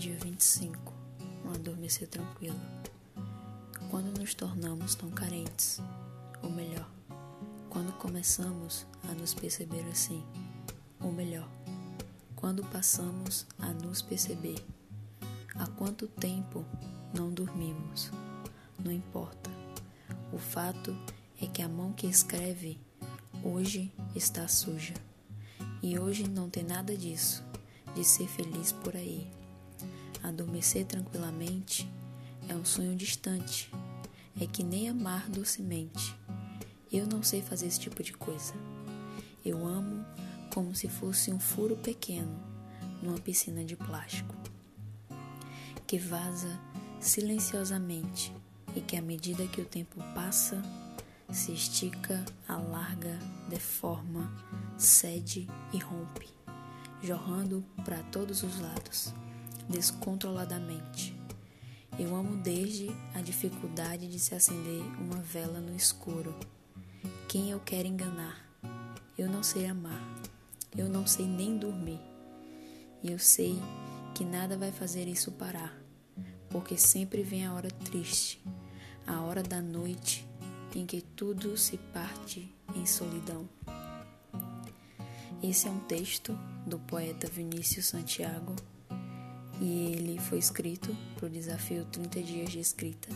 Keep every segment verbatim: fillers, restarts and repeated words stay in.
dia vinte e cinco, um adormecer tranquilo, quando nos tornamos tão carentes, ou melhor, quando começamos a nos perceber assim, ou melhor, quando passamos a nos perceber, há quanto tempo não dormimos, não importa, o fato é que a mão que escreve hoje está suja, e hoje não tem nada disso, de ser feliz por aí. Adormecer tranquilamente é um sonho distante, é que nem amar docemente. Eu não sei fazer esse tipo de coisa. Eu amo como se fosse um furo pequeno numa piscina de plástico, que vaza silenciosamente e que à medida que o tempo passa, se estica, alarga, deforma, cede e rompe, jorrando para todos os lados, descontroladamente. Eu amo desde a dificuldade de se acender uma vela no escuro. Quem eu quero enganar? Eu não sei amar. Eu não sei nem dormir. E eu sei que nada vai fazer isso parar, porque sempre vem a hora triste, a hora da noite em que tudo se parte em solidão. Esse é um texto do poeta Vinícius Santiago e ele foi escrito para o desafio trinta dias de escrita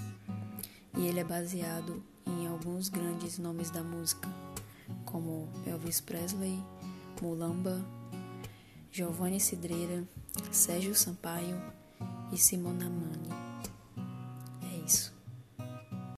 e ele é baseado em alguns grandes nomes da música como Elvis Presley, Mulamba, Giovanni Cidreira, Sérgio Sampaio e Simona Mani.